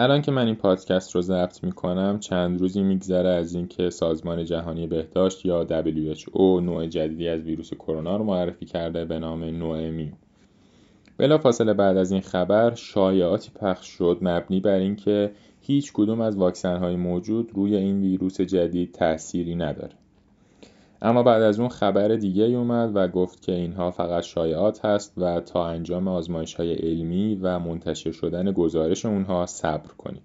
الان که من این پادکست رو ضبط میکنم چند روزی میگذره از اینکه سازمان جهانی بهداشت یا WHO نوع جدیدی از ویروس کرونا رو معرفی کرده به نام نوع میو. بلافاصله بعد از این خبر شایعاتی پخش شد مبنی بر اینکه هیچ کدوم از واکسن‌های موجود روی این ویروس جدید تأثیری نداره. اما بعد از اون خبر دیگه اومد و گفت که اینها فقط شایعات هست و تا انجام آزمایش‌های علمی و منتشر شدن گزارش اونها صبر کنید.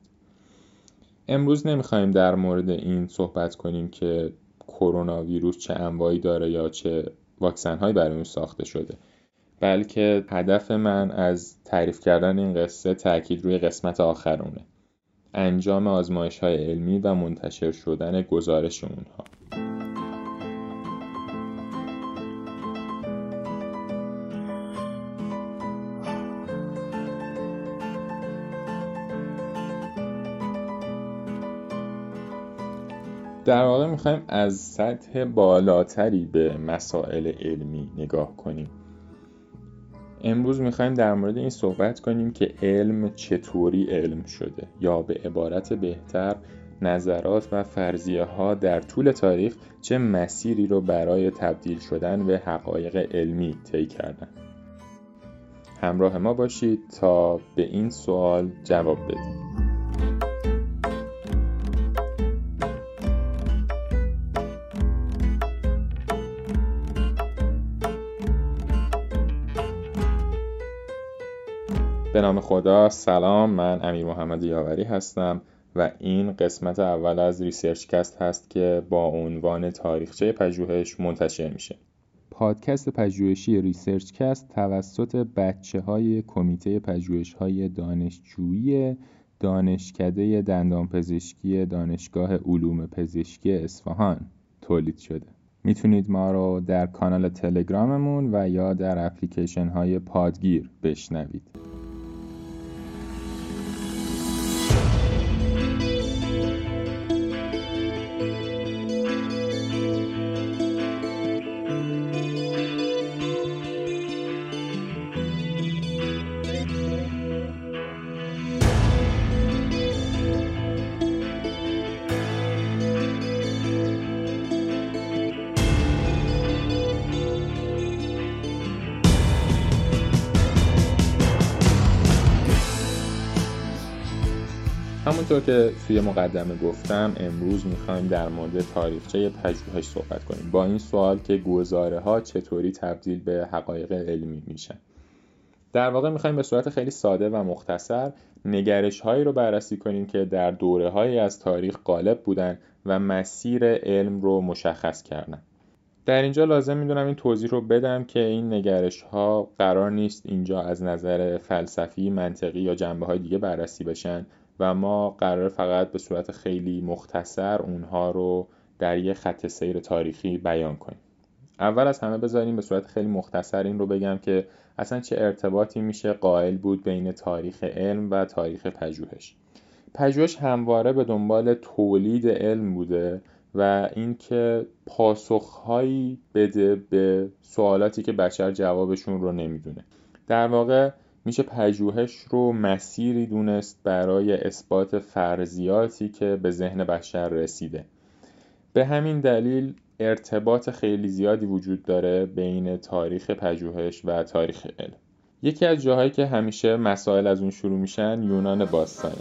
امروز نمی‌خوایم در مورد این صحبت کنیم که کرونا ویروس چه انواعی داره یا چه واکسن‌هایی برای اون ساخته شده. بلکه هدف من از تعریف کردن این قصه تأکید روی قسمت آخرونه. انجام آزمایش‌های علمی و منتشر شدن گزارش اونها. در واقع می‌خوایم از سطح بالاتری به مسائل علمی نگاه کنیم. امروز می‌خوایم در مورد این صحبت کنیم که علم چطوری علم شده، یا به عبارت بهتر نظرات و فرضیه‌ها در طول تاریخ چه مسیری رو برای تبدیل شدن به حقایق علمی طی کردن. همراه ما باشید تا به این سوال جواب بدیم. به نام خدا، سلام. من امیر محمد یاوری هستم و این قسمت اول از ریسرچ کست هست که با عنوان تاریخچه پژوهش منتشر میشه. پادکست پژوهشی ریسرچ کست توسط بچه‌های کمیته پژوهش‌های دانشجویی دانشکده دندانپزشکی دانشگاه علوم پزشکی اصفهان تولید شده. میتونید ما رو در کانال تلگراممون و یا در اپلیکیشن های پادگیر بشنوید. همونطور که توی مقدمه گفتم، امروز میخوایم در مورد تاریخچه پژوهش صحبت کنیم، با این سوال که گزاره ها چطوری تبدیل به حقایق علمی میشن. در واقع میخوایم به صورت خیلی ساده و مختصر نگرش هایی رو بررسی کنیم که در دوره هایی از تاریخ غالب بودن و مسیر علم رو مشخص کردن. در اینجا لازم میدونم این توضیح رو بدم که این نگرش ها قرار نیست اینجا از نظر فلسفی، منطقی یا جنبه های دیگه بررسی بشن و ما قرار فقط به صورت خیلی مختصر اونها رو در یه خط سیر تاریخی بیان کنیم. اول از همه بذاریم به صورت خیلی مختصر این رو بگم که اصلا چه ارتباطی میشه قائل بود بین تاریخ علم و تاریخ پژوهش. پژوهش همواره به دنبال تولید علم بوده و اینکه پاسخهایی بده به سوالاتی که بشر جوابشون رو نمیدونه. در واقع میشه پژوهش رو مسیری دونست برای اثبات فرضیاتی که به ذهن بشر رسیده. به همین دلیل ارتباط خیلی زیادی وجود داره بین تاریخ پژوهش و تاریخ علم. یکی از جاهایی که همیشه مسائل از اون شروع میشن یونان باستانه.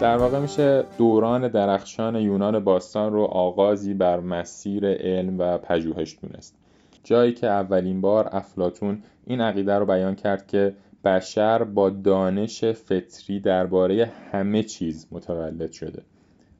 در واقع میشه دوران درخشان یونان باستان رو آغازی بر مسیر علم و پژوهش دونست. جایی که اولین بار افلاطون این عقیده رو بیان کرد که بشر با دانش فطری درباره همه چیز متولد شده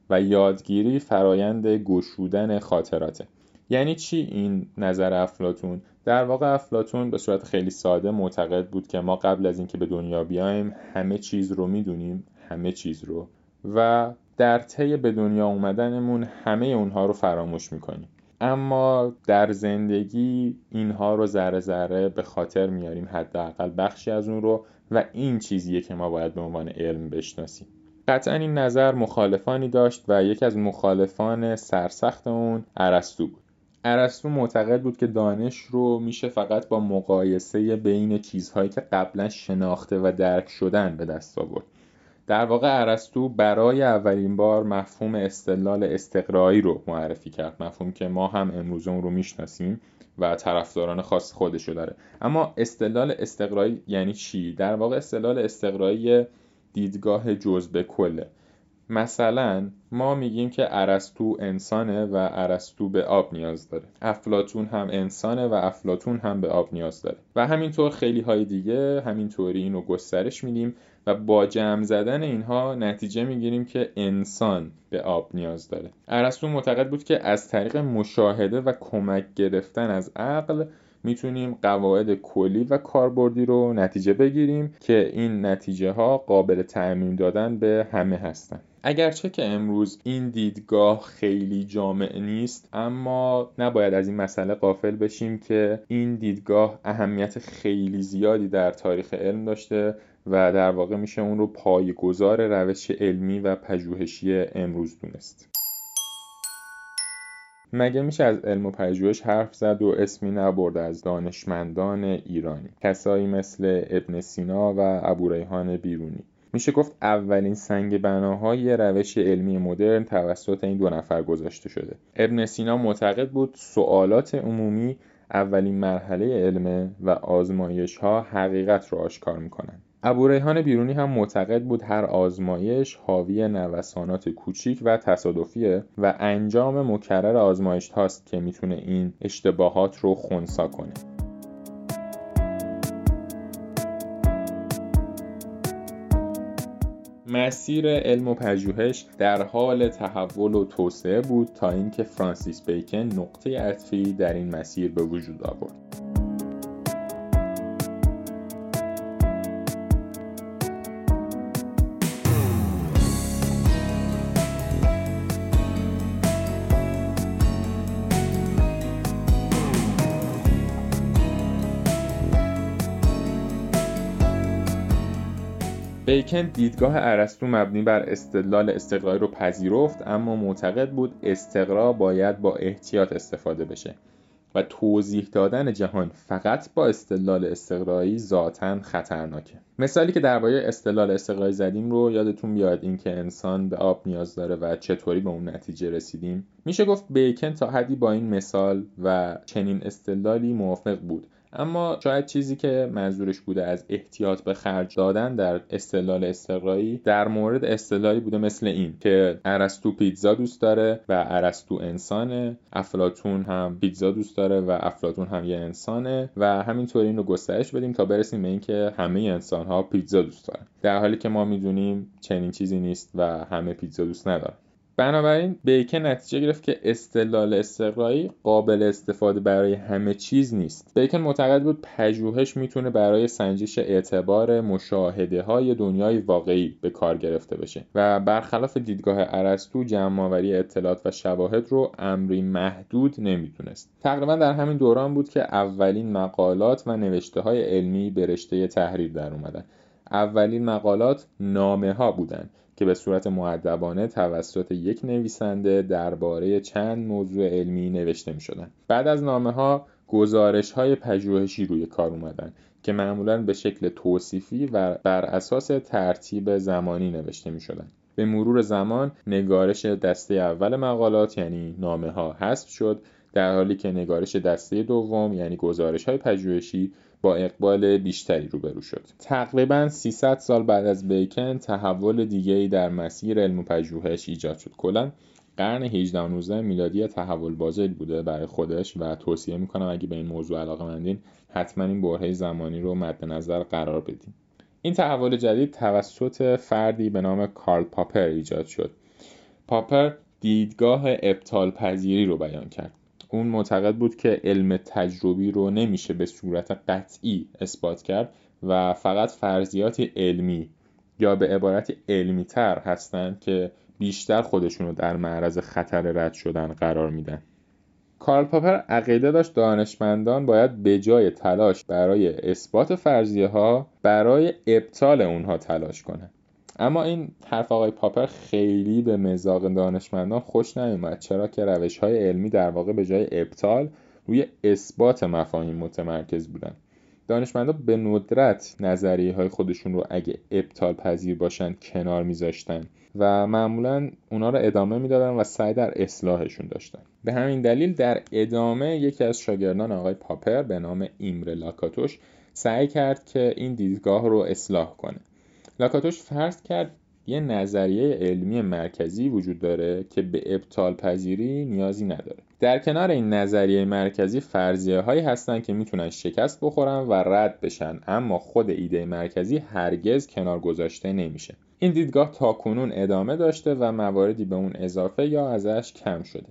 و یادگیری فرایند گشودن خاطراته. یعنی چی این نظر افلاطون؟ در واقع افلاطون به صورت خیلی ساده معتقد بود که ما قبل از اینکه به دنیا بیایم همه چیز رو میدونیم، همه چیز رو، و در طی به دنیا اومدنمون همه اونها رو فراموش میکنیم، اما در زندگی اینها رو ذره ذره به خاطر میاریم، حداقل بخشی از اون رو، و این چیزیه که ما باید به عنوان علم بشناسیم. قطعا این نظر مخالفانی داشت و یکی از مخالفان سرسخت اون ارسطو بود. ارسطو معتقد بود که دانش رو میشه فقط با مقایسه بین چیزهایی که قبلا شناخته و درک شدن به دست آورد. در واقع ارسطو برای اولین بار مفهوم استدلال استقرایی رو معرفی کرد، مفهوم که ما هم امروز اون رو میشناسیم و طرفداران خاص خودش رو داره. اما استدلال استقرایی یعنی چی؟ در واقع استدلال استقرایی دیدگاه جزء به کله. مثلا ما میگیم که ارسطو انسانه و ارسطو به آب نیاز داره، افلاطون هم انسانه و افلاطون هم به آب نیاز داره و همینطور خیلی های دیگه. همینطوری اینو گسترش میدیم و با جمع زدن اینها نتیجه میگیریم که انسان به آب نیاز داره. ارسطو معتقد بود که از طریق مشاهده و کمک گرفتن از عقل میتونیم قواعد کلی و کاربردی رو نتیجه بگیریم که این نتیجه ها قابل تعمیم دادن به همه هستن. اگرچه که امروز این دیدگاه خیلی جامع نیست، اما نباید از این مسئله غافل بشیم که این دیدگاه اهمیت خیلی زیادی در تاریخ علم داشته و در واقع میشه اون رو پایه‌گذار روش علمی و پژوهشی امروز دونست. مگه میشه از علم و پژوهش حرف زد و اسمی نبرد از دانشمندان ایرانی، کسایی مثل ابن سینا و ابوریحان بیرونی؟ میشه گفت اولین سنگ بناهای روش علمی مدرن توسط این دو نفر گذاشته شده. ابن سینا معتقد بود سوالات عمومی اولین مرحله علمه و آزمایش ها حقیقت رو آشکار میکنن. ابو ریحان بیرونی هم معتقد بود هر آزمایش حاوی نوسانات کوچیک و تصادفیه و انجام مکرر آزمایش هاست که میتونه این اشتباهات رو خنثی کنه. مسیر علم و پژوهش در حال تحول و توسعه بود تا اینکه فرانسیس بیکن نقطه عطفی در این مسیر به وجود آورد. بیکن دیدگاه ارسطو مبنی بر استدلال استقرایی رو پذیرفت، اما معتقد بود استقرا باید با احتیاط استفاده بشه و توضیح دادن جهان فقط با استدلال استقرایی ذاتاً خطرناکه. مثالی که درباره استدلال استقرایی زدیم رو یادتون بیاد، این که انسان به آب نیاز داره و چطوری به اون نتیجه رسیدیم. میشه گفت بیکن تا حدی با این مثال و چنین استدلالی موافق بود، اما شاید چیزی که منظورش بوده از احتیاط به خرج دادن در استدلال استقرایی در مورد استدلالی بوده مثل این که ارسطو پیتزا دوست داره و ارسطو انسانه، افلاطون هم پیتزا دوست داره و افلاطون هم یه انسانه و همینطور اینو گسترش بدیم تا برسیم به این که همه انسان‌ها پیتزا دوست دارن، در حالی که ما میدونیم چنین چیزی نیست و همه پیتزا دوست ندارن. بنابراین بیکن نتیجه گرفت که استدلال استقرایی قابل استفاده برای همه چیز نیست. بیکن معتقد بود پژوهش میتونه برای سنجش اعتبار مشاهده‌های دنیای واقعی به کار گرفته بشه و برخلاف دیدگاه ارسطو جمع‌آوری اطلاعات و شواهد رو امری محدود نمیتونست. تقریبا در همین دوران بود که اولین مقالات و نوشته‌های علمی به رشته تحریر در اومدن. اولین مقالات نامه‌ها بودن که به صورت مؤدبانه توسط یک نویسنده درباره چند موضوع علمی نوشته می شدن. بعد از نامه ها گزارش های پژوهشی روی کار اومدن که معمولاً به شکل توصیفی و بر اساس ترتیب زمانی نوشته می شدن. به مرور زمان نگارش دسته اول مقالات یعنی نامه ها حذف شد، در حالی که نگارش دسته دوم یعنی گزارش های پژوهشی با اقبال بیشتری روبرو شد. تقریباً 300 سال بعد از بیکن تحول دیگه‌ای در مسیر علم و پژوهش ایجاد شد. کلاً قرن 18 و 19 میلادی تحول بازل بوده برای خودش و توصیه میکنم اگه به این موضوع علاقه‌مندین حتما این برهه زمانی رو مد نظر قرار بدین. این تحول جدید توسط فردی به نام کارل پاپر ایجاد شد. پاپر دیدگاه ابطال پذیری رو بیان کرد. اون معتقد بود که علم تجربی رو نمیشه به صورت قطعی اثبات کرد و فقط فرضیات علمی یا به عبارتی علمی تر هستن که بیشتر خودشون رو در معرض خطر رد شدن قرار میدن. کارل پاپر عقیده داشت دانشمندان باید به جای تلاش برای اثبات فرضیه ها برای ابطال اونها تلاش کنن. اما این حرف آقای پاپر خیلی به مذاق دانشمندان خوش نیامد، چرا که روش‌های علمی در واقع به جای ابطال روی اثبات مفاهیم متمرکز بودند. دانشمندان به ندرت نظریه‌های خودشون رو اگه ابطال پذیر باشن کنار می‌ذاشتن و معمولاً اونا رو ادامه می‌دادن و سعی در اصلاحشون داشتن. به همین دلیل در ادامه یکی از شاگردان آقای پاپر به نام ایمره لاکاتوش سعی کرد که این دیدگاه رو اصلاح کنه. لاکاتوش فرض کرد یه نظریه علمی مرکزی وجود داره که به ابطال پذیری نیازی نداره. در کنار این نظریه مرکزی فرضیه هایی هستن که میتونن شکست بخورن و رد بشن، اما خود ایده مرکزی هرگز کنار گذاشته نمیشه. این دیدگاه تاکنون ادامه داشته و مواردی به اون اضافه یا ازش کم شده.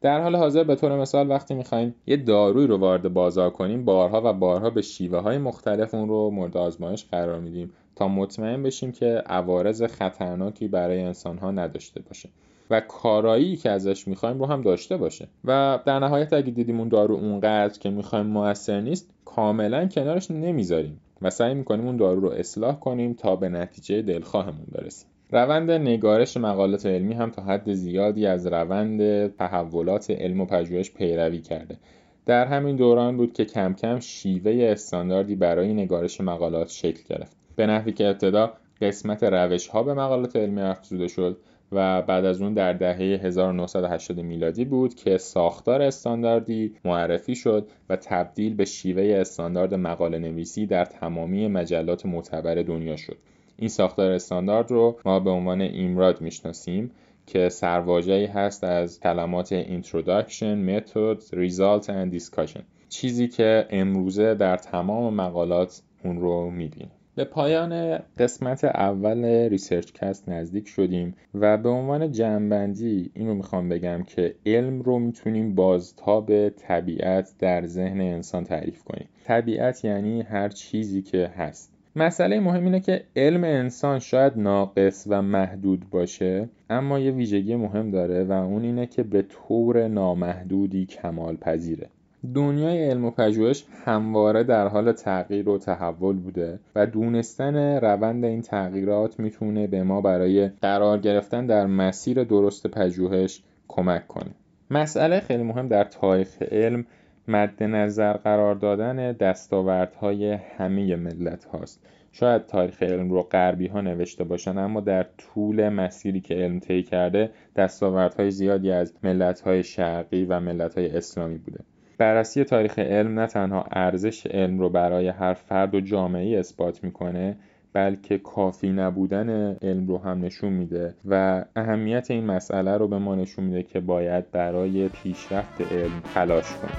در حال حاضر به طور مثال وقتی میخوایم یه دارویی رو وارد بازار کنیم، بارها و بارها به شیوه‌های مختلف اون رو مورد آزمایش قرار میدیم تا مطمئن بشیم که عوارض خطرناکی برای انسان‌ها نداشته باشه و کارایی که ازش می‌خوایم رو هم داشته باشه و در نهایت اگه دیدیم اون دارو اونقدر که می‌خوایم مؤثر نیست، کاملاً کنارش نمی‌ذاریم و سعی می‌کنیم اون دارو رو اصلاح کنیم تا به نتیجه دلخواهمون برسیم. روند نگارش مقالات علمی هم تا حد زیادی از روند تحولات علم و پژوهش پیروی کرده. در همین دوران بود که کم کم شیوه استانداردی برای نگارش مقالات شکل گرفت، به نحوی که ابتدا قسمت روش‌ها به مقالات علمی افزوده شد و بعد از اون در دهه 1980 میلادی بود که ساختار استانداردی معرفی شد و تبدیل به شیوه استاندارد مقاله نویسی در تمامی مجلات معتبر دنیا شد. این ساختار استاندارد رو ما به عنوان ایمراد میشناسیم که سرواژه‌ای هست از کلمات introduction, method, result and discussion، چیزی که امروزه در تمام مقالات اون رو می‌بینیم. به پایان قسمت اول ریسرچ کست نزدیک شدیم و به عنوان جمع‌بندی اینو میخوام بگم که علم رو میتونیم بازتاب طبیعت در ذهن انسان تعریف کنیم. طبیعت یعنی هر چیزی که هست. مسئله مهم اینه که علم انسان شاید ناقص و محدود باشه، اما یه ویژگی مهم داره و اون اینه که به طور نامحدودی کمال پذیره. دنیای علم و پژوهش همواره در حال تغییر و تحول بوده و دونستن روند این تغییرات میتونه به ما برای قرار گرفتن در مسیر درست پژوهش کمک کنه. مسئله خیلی مهم در تاریخ علم مد نظر قرار دادن دستاوردهای همه ملت هاست. شاید تاریخ علم رو غربی ها نوشته باشن، اما در طول مسیری که علم طی کرده دستاوردهای زیادی از ملت های شرقی و ملت های اسلامی بوده. بررسی تاریخ علم نه تنها ارزش علم رو برای هر فرد و جامعه اثبات میکنه، بلکه کافی نبودن علم رو هم نشون میده و اهمیت این مسئله رو به ما نشون میده که باید برای پیشرفت علم تلاش کنیم.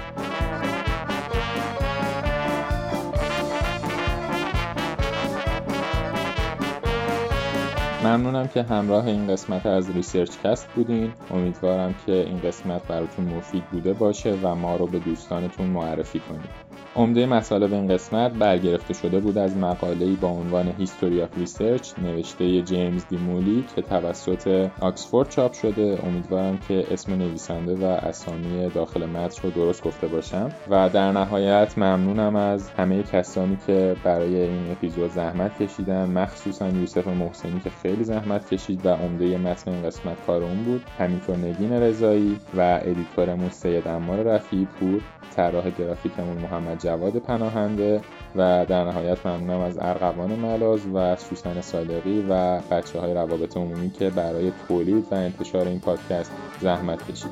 ممنونم که همراه این قسمت از ریسرچ کست بودین. امیدوارم که این قسمت براتون مفید بوده باشه و ما رو به دوستانتون معرفی کنید. عمده مطالب این قسمت برگرفته شده بود از مقاله‌ای با عنوان History of Research نوشته جیمز دی مولی که توسط آکسفورد چاپ شده. امیدوارم که اسم نویسنده و اسامی داخل متن رو درست گفته باشم و در نهایت ممنونم از همه کسانی که برای این اپیزود زحمت کشیدن، مخصوصا یوسف و محسنی که خیلی زحمت کشید و عمده متن این قسمت کار اون بود. حمیدتو نگین رضایی و ادیتورمون سید انمار رفیعی پور، طراح گرافیکمون محمد جواد پناهنده و در نهایت ممنونم از ارغوان ملاذ و سوسن سالاری و بچه‌های روابط عمومی که برای تولید و انتشار این پادکست زحمت کشیدن.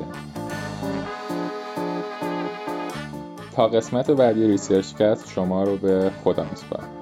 تا قسمت بعدی ریسرچ کست شما رو به خدا میسپارم.